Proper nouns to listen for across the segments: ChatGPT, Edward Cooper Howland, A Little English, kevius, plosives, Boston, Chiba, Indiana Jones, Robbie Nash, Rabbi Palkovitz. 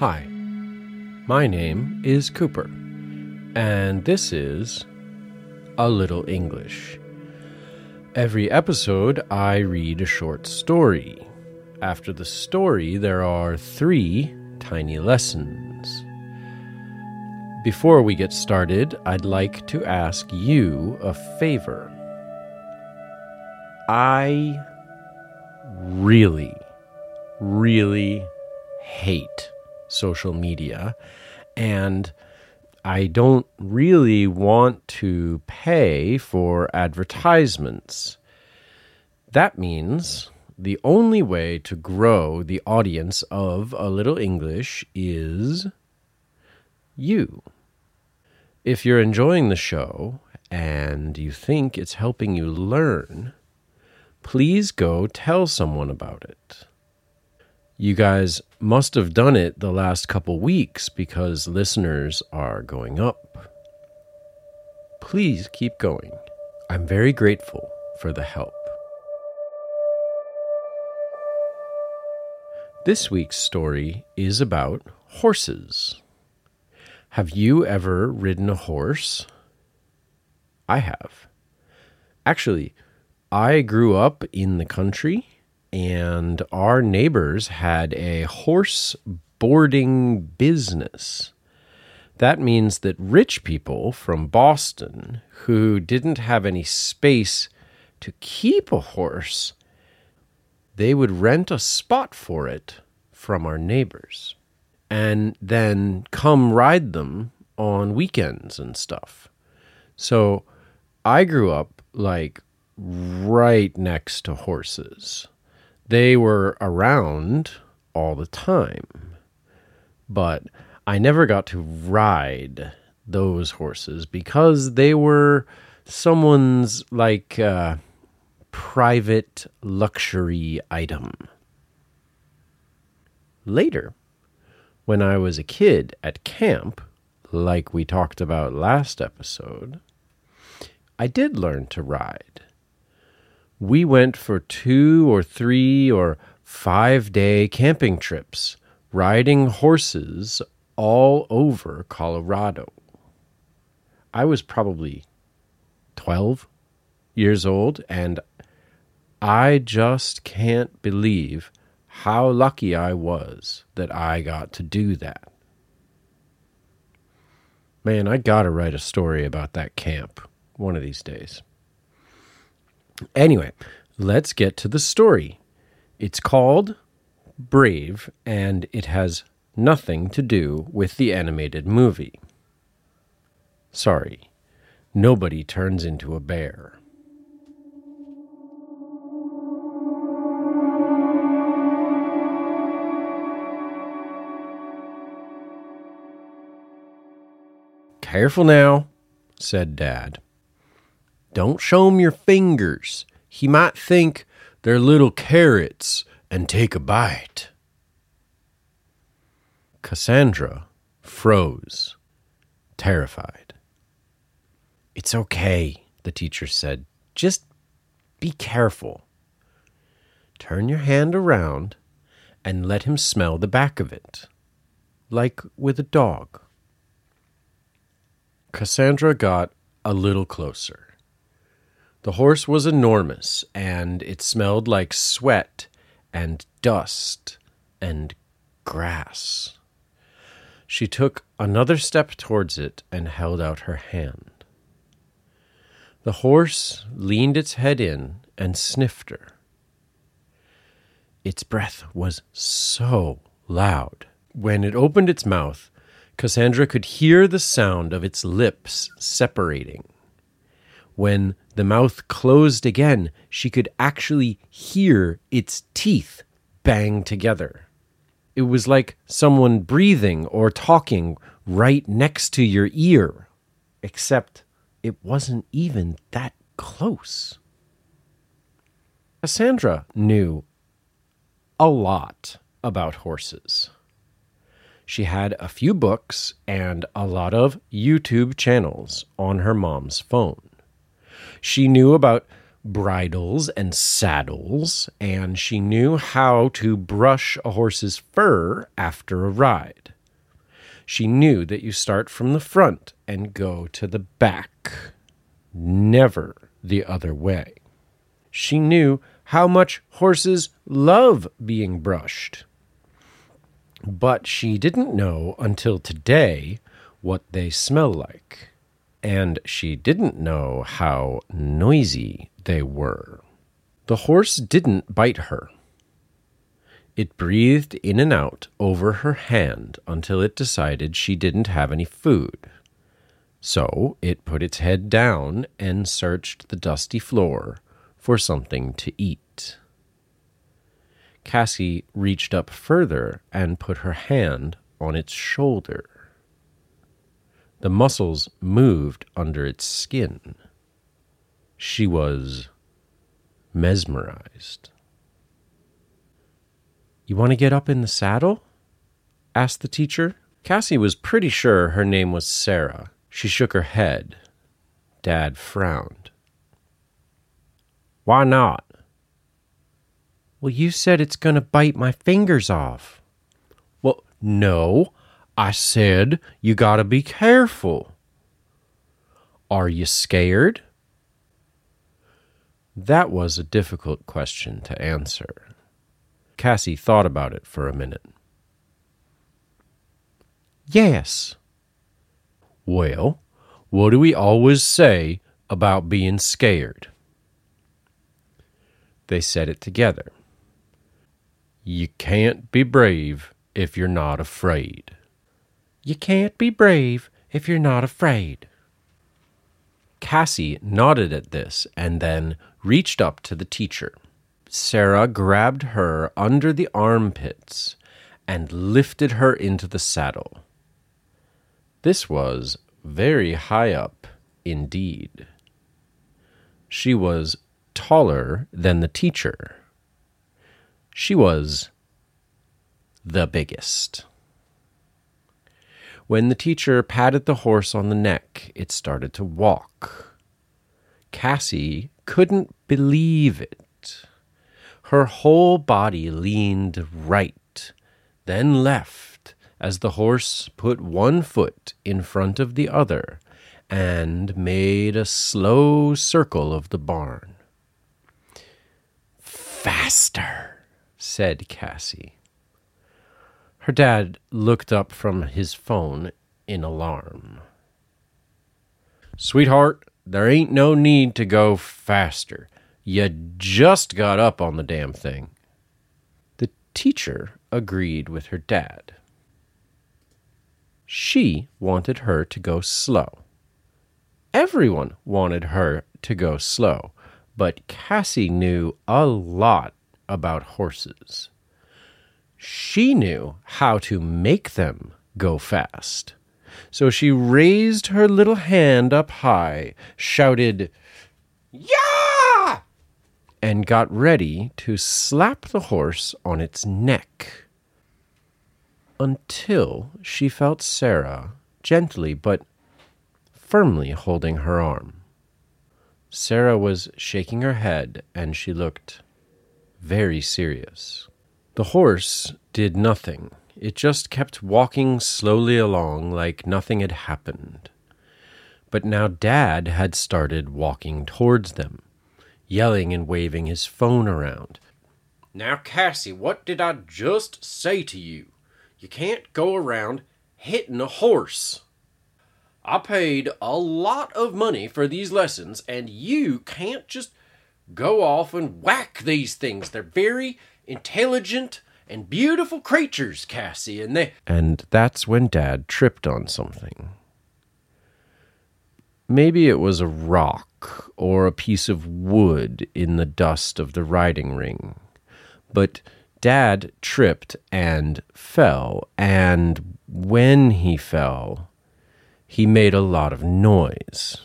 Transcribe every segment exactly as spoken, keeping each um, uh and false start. Hi, my name is Cooper, and this is A Little English. Every episode, I read a short story. After the story, there are three tiny lessons. Before we get started, I'd like to ask you a favor. I really, really hate social media, and I don't really want to pay for advertisements. That means the only way to grow the audience of A Little English is you. If you're enjoying the show and you think it's helping you learn, please go tell someone about it. You guys must have done it the last couple weeks because listeners are going up. Please keep going. I'm very grateful for the help. This week's story is about horses. Have you ever ridden a horse? I have. Actually, I grew up in the country, and our neighbors had a horse boarding business. That means that rich people from Boston who didn't have any space to keep a horse, they would rent a spot for it from our neighbors and then come ride them on weekends and stuff. So I grew up like right next to horses. They were around all the time, but I never got to ride those horses because they were someone's like uh, private luxury item. Later, when I was a kid at camp, like we talked about last episode, I did learn to ride. We went for two or three or five-day camping trips, riding horses all over Colorado. I was probably twelve years old, and I just can't believe how lucky I was that I got to do that. Man, I gotta write a story about that camp one of these days. Anyway, let's get to the story. It's called Brave, and it has nothing to do with the animated movie. Sorry, nobody turns into a bear. Careful now, said Dad. Don't show him your fingers. He might think they're little carrots and take a bite. Cassandra froze, terrified. It's okay, the teacher said. Just be careful. Turn your hand around and let him smell the back of it, like with a dog. Cassandra got a little closer. The horse was enormous, and it smelled like sweat and dust and grass. She took another step towards it and held out her hand. The horse leaned its head in and sniffed her. Its breath was so loud. When it opened its mouth, Cassandra could hear the sound of its lips separating. When the mouth closed again, she could actually hear its teeth bang together. It was like someone breathing or talking right next to your ear, except it wasn't even that close. Cassandra knew a lot about horses. She had a few books and a lot of YouTube channels on her mom's phone. She knew about bridles and saddles, and she knew how to brush a horse's fur after a ride. She knew that you start from the front and go to the back, never the other way. She knew how much horses love being brushed. But she didn't know until today what they smell like. And she didn't know how noisy they were. The horse didn't bite her. It breathed in and out over her hand until it decided she didn't have any food. So it put its head down and searched the dusty floor for something to eat. Cassie reached up further and put her hand on its shoulder. The muscles moved under its skin. She was mesmerized. "You want to get up in the saddle?" asked the teacher. Cassie was pretty sure her name was Sarah. She shook her head. Dad frowned. "Why not?" "Well, you said it's going to bite my fingers off." "Well, no. I said, you gotta be careful." "Are you scared?" That was a difficult question to answer. Cassie thought about it for a minute. "Yes." "Well, what do we always say about being scared?" They said it together. "You can't be brave if you're not afraid." "You can't be brave if you're not afraid." Cassie nodded at this and then reached up to the teacher. Sarah grabbed her under the armpits and lifted her into the saddle. This was very high up indeed. She was taller than the teacher. She was the biggest. When the teacher patted the horse on the neck, it started to walk. Cassie couldn't believe it. Her whole body leaned right, then left, as the horse put one foot in front of the other and made a slow circle of the barn. "Faster," said Cassie. Her dad looked up from his phone in alarm. "Sweetheart, there ain't no need to go faster. You just got up on the damn thing." The teacher agreed with her dad. She wanted her to go slow. Everyone wanted her to go slow, but Cassie knew a lot about horses. She knew how to make them go fast. So she raised her little hand up high, shouted, "Yeah!" and got ready to slap the horse on its neck. Until she felt Sarah gently but firmly holding her arm. Sarah was shaking her head and she looked very serious. The horse did nothing. It just kept walking slowly along like nothing had happened. But now Dad had started walking towards them, yelling and waving his phone around. "Now, Cassie, what did I just say to you? You can't go around hitting a horse. I paid a lot of money for these lessons, and you can't just go off and whack these things. They're very intelligent and beautiful creatures, Cassie, and they—" And that's when Dad tripped on something. Maybe it was a rock or a piece of wood in the dust of the riding ring. But Dad tripped and fell, and when he fell, he made a lot of noise.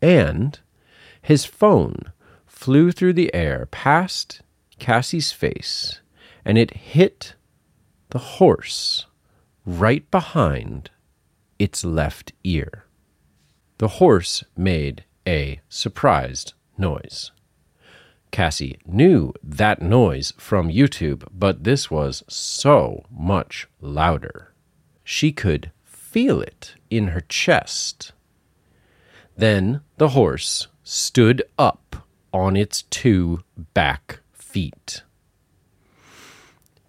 And his phone flew through the air past Cassie's face, and it hit the horse right behind its left ear. The horse made a surprised noise. Cassie knew that noise from YouTube, but this was so much louder. She could feel it in her chest. Then the horse stood up on its two back feet.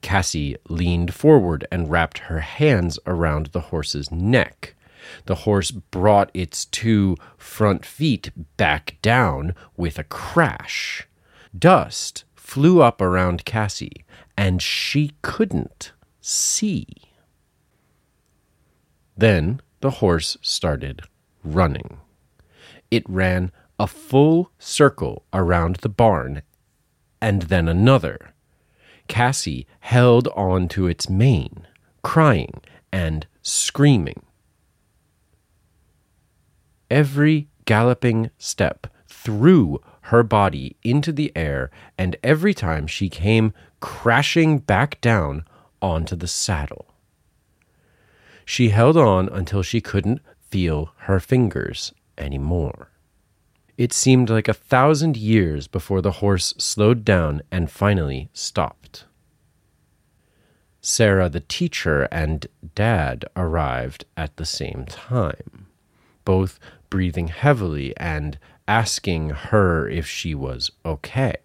Cassie leaned forward and wrapped her hands around the horse's neck. The horse brought its two front feet back down with a crash. Dust flew up around Cassie, and she couldn't see. Then the horse started running. It ran a full circle around the barn, and then another. Cassie held on to its mane, crying and screaming. Every galloping step threw her body into the air, and every time she came crashing back down onto the saddle. She held on until she couldn't feel her fingers anymore. It seemed like a thousand years before the horse slowed down and finally stopped. Sarah, the teacher, and Dad arrived at the same time, both breathing heavily and asking her if she was okay.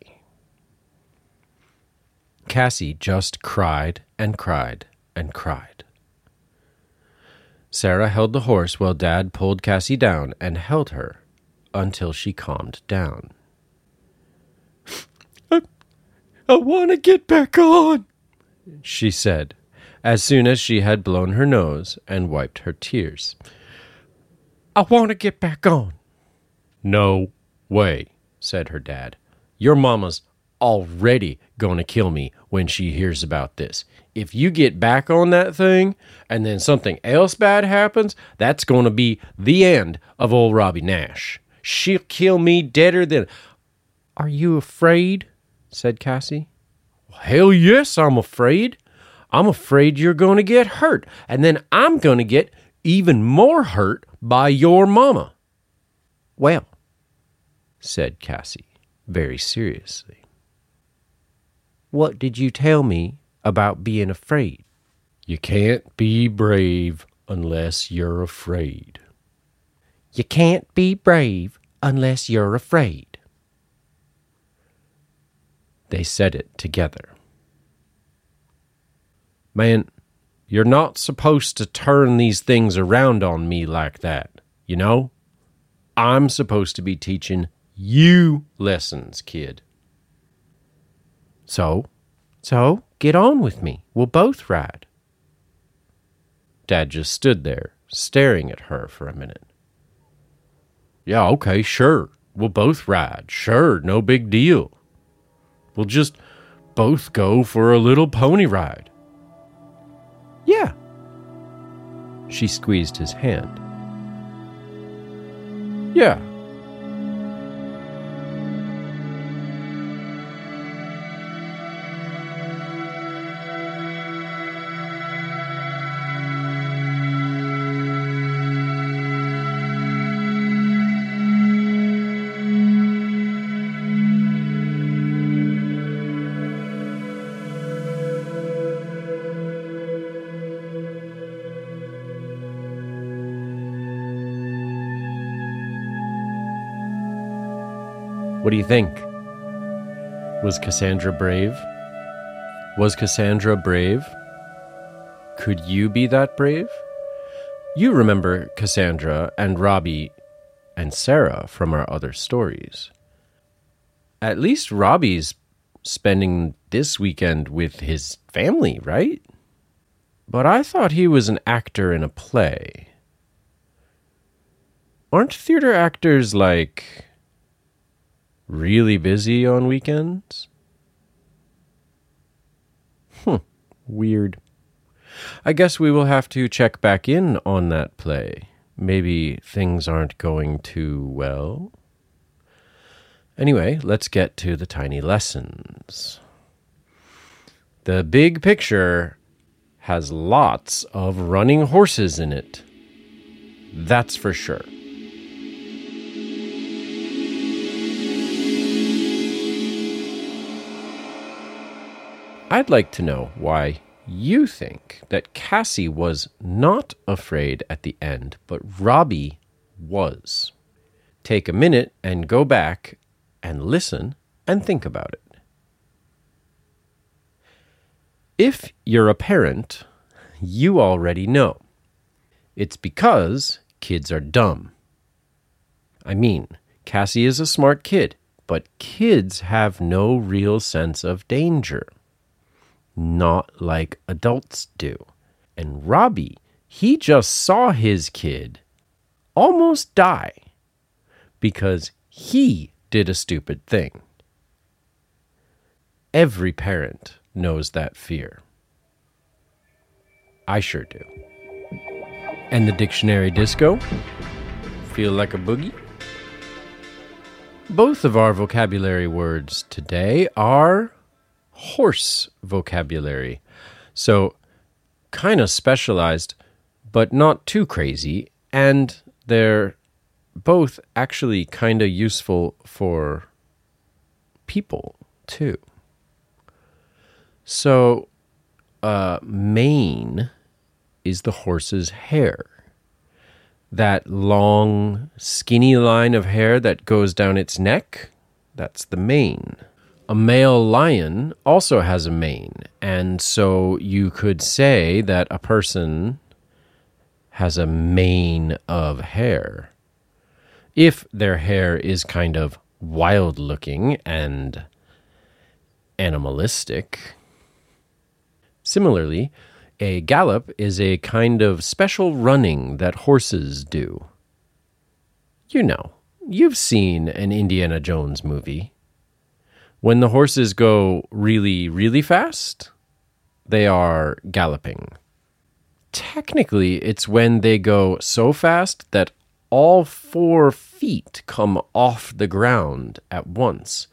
Cassie just cried and cried and cried. Sarah held the horse while Dad pulled Cassie down and held her until she calmed down. I, I want to get back on, she said, as soon as she had blown her nose and wiped her tears. I want to get back on. No way, said her dad. Your mama's already gonna kill me when she hears about this. If you get back on that thing and then something else bad happens, that's gonna be the end of old Robbie Nash. She'll kill me deader than... Are you afraid? Said Cassie. Hell yes, I'm afraid. I'm afraid you're gonna get hurt, and then I'm gonna get even more hurt by your mama. Well, said Cassie very seriously, what did you tell me about being afraid? You can't be brave unless you're afraid. You can't be brave unless you're afraid. They said it together. Man, you're not supposed to turn these things around on me like that, you know? I'm supposed to be teaching you lessons, kid. So, so, get on with me. We'll both ride. Dad just stood there, staring at her for a minute. Yeah, okay, sure. We'll both ride. Sure, no big deal. We'll just both go for a little pony ride. Yeah. She squeezed his hand. Yeah. What do you think? Was Cassandra brave? Was Cassandra brave? Could you be that brave? You remember Cassandra and Robbie and Sarah from our other stories. At least Robbie's spending this weekend with his family, right? But I thought he was an actor in a play. Aren't theater actors like... really busy on weekends? Hmm, weird. I guess we will have to check back in on that play. Maybe things aren't going too well. Anyway, let's get to the tiny lessons. The big picture has lots of running horses in it. That's for sure. I'd like to know why you think that Cassie was not afraid at the end, but Robbie was. Take a minute and go back and listen and think about it. If you're a parent, you already know. It's because kids are dumb. I mean, Cassie is a smart kid, but kids have no real sense of danger. Not like adults do. And Robbie, he just saw his kid almost die because he did a stupid thing. Every parent knows that fear. I sure do. And the dictionary disco? Feel like a boogie? Both of our vocabulary words today are horse vocabulary. So, kind of specialized, but not too crazy. And they're both actually kind of useful for people, too. So, uh, mane is the horse's hair. That long, skinny line of hair that goes down its neck, that's the mane. A male lion also has a mane, and so you could say that a person has a mane of hair. If their hair is kind of wild-looking and animalistic. Similarly, a gallop is a kind of special running that horses do. You know, you've seen an Indiana Jones movie. When the horses go really, really fast, they are galloping. Technically, it's when they go so fast that all four feet come off the ground at once.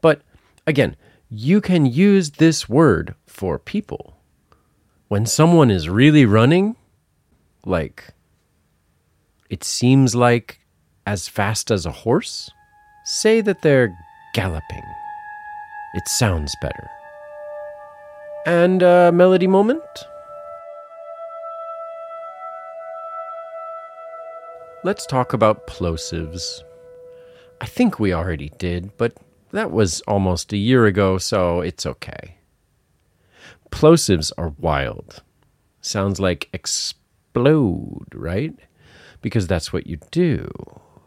But again, you can use this word for people. When someone is really running, like, it seems like as fast as a horse, say that they're galloping. It sounds better. And a melody moment? Let's talk about plosives. I think we already did, but that was almost a year ago, so it's okay. Plosives are wild. Sounds like explode, right? Because that's what you do.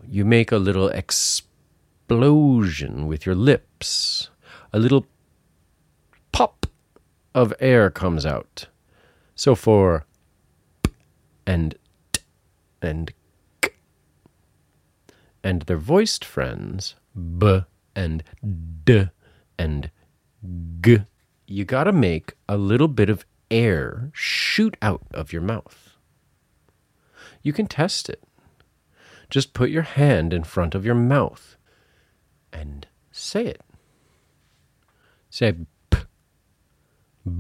You make a little explosion with your lips. A little pop of air comes out. So for p and t and k. And their voiced friends, b and d and g. You gotta make a little bit of air shoot out of your mouth. You can test it. Just put your hand in front of your mouth and say it. Say p,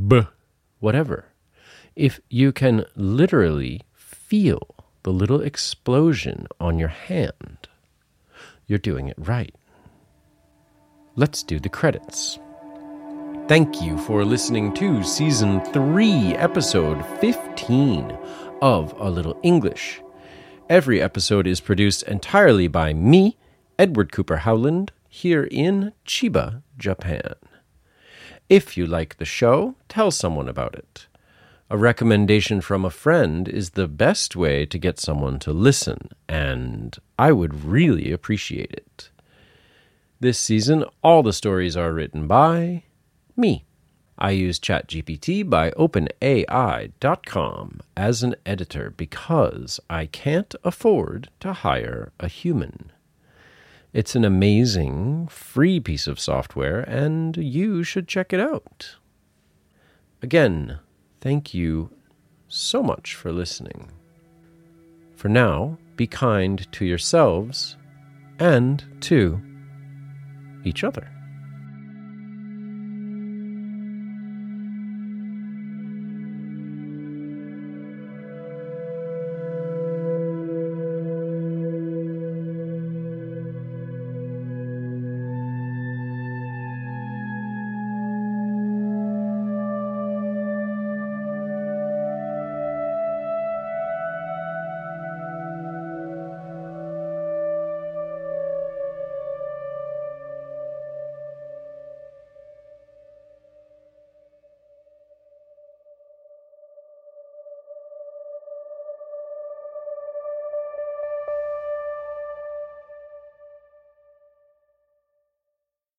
b, whatever. If you can literally feel the little explosion on your hand, you're doing it right. Let's do the credits. Thank you for listening to Season three, Episode fifteen of A Little English. Every episode is produced entirely by me, Edward Cooper Howland, here in Chiba, Japan. If you like the show, tell someone about it. A recommendation from a friend is the best way to get someone to listen, and I would really appreciate it. This season, all the stories are written by me. I use ChatGPT by open A I dot com as an editor because I can't afford to hire a human. It's an amazing free piece of software, and you should check it out. Again, thank you so much for listening. For now, be kind to yourselves and to each other.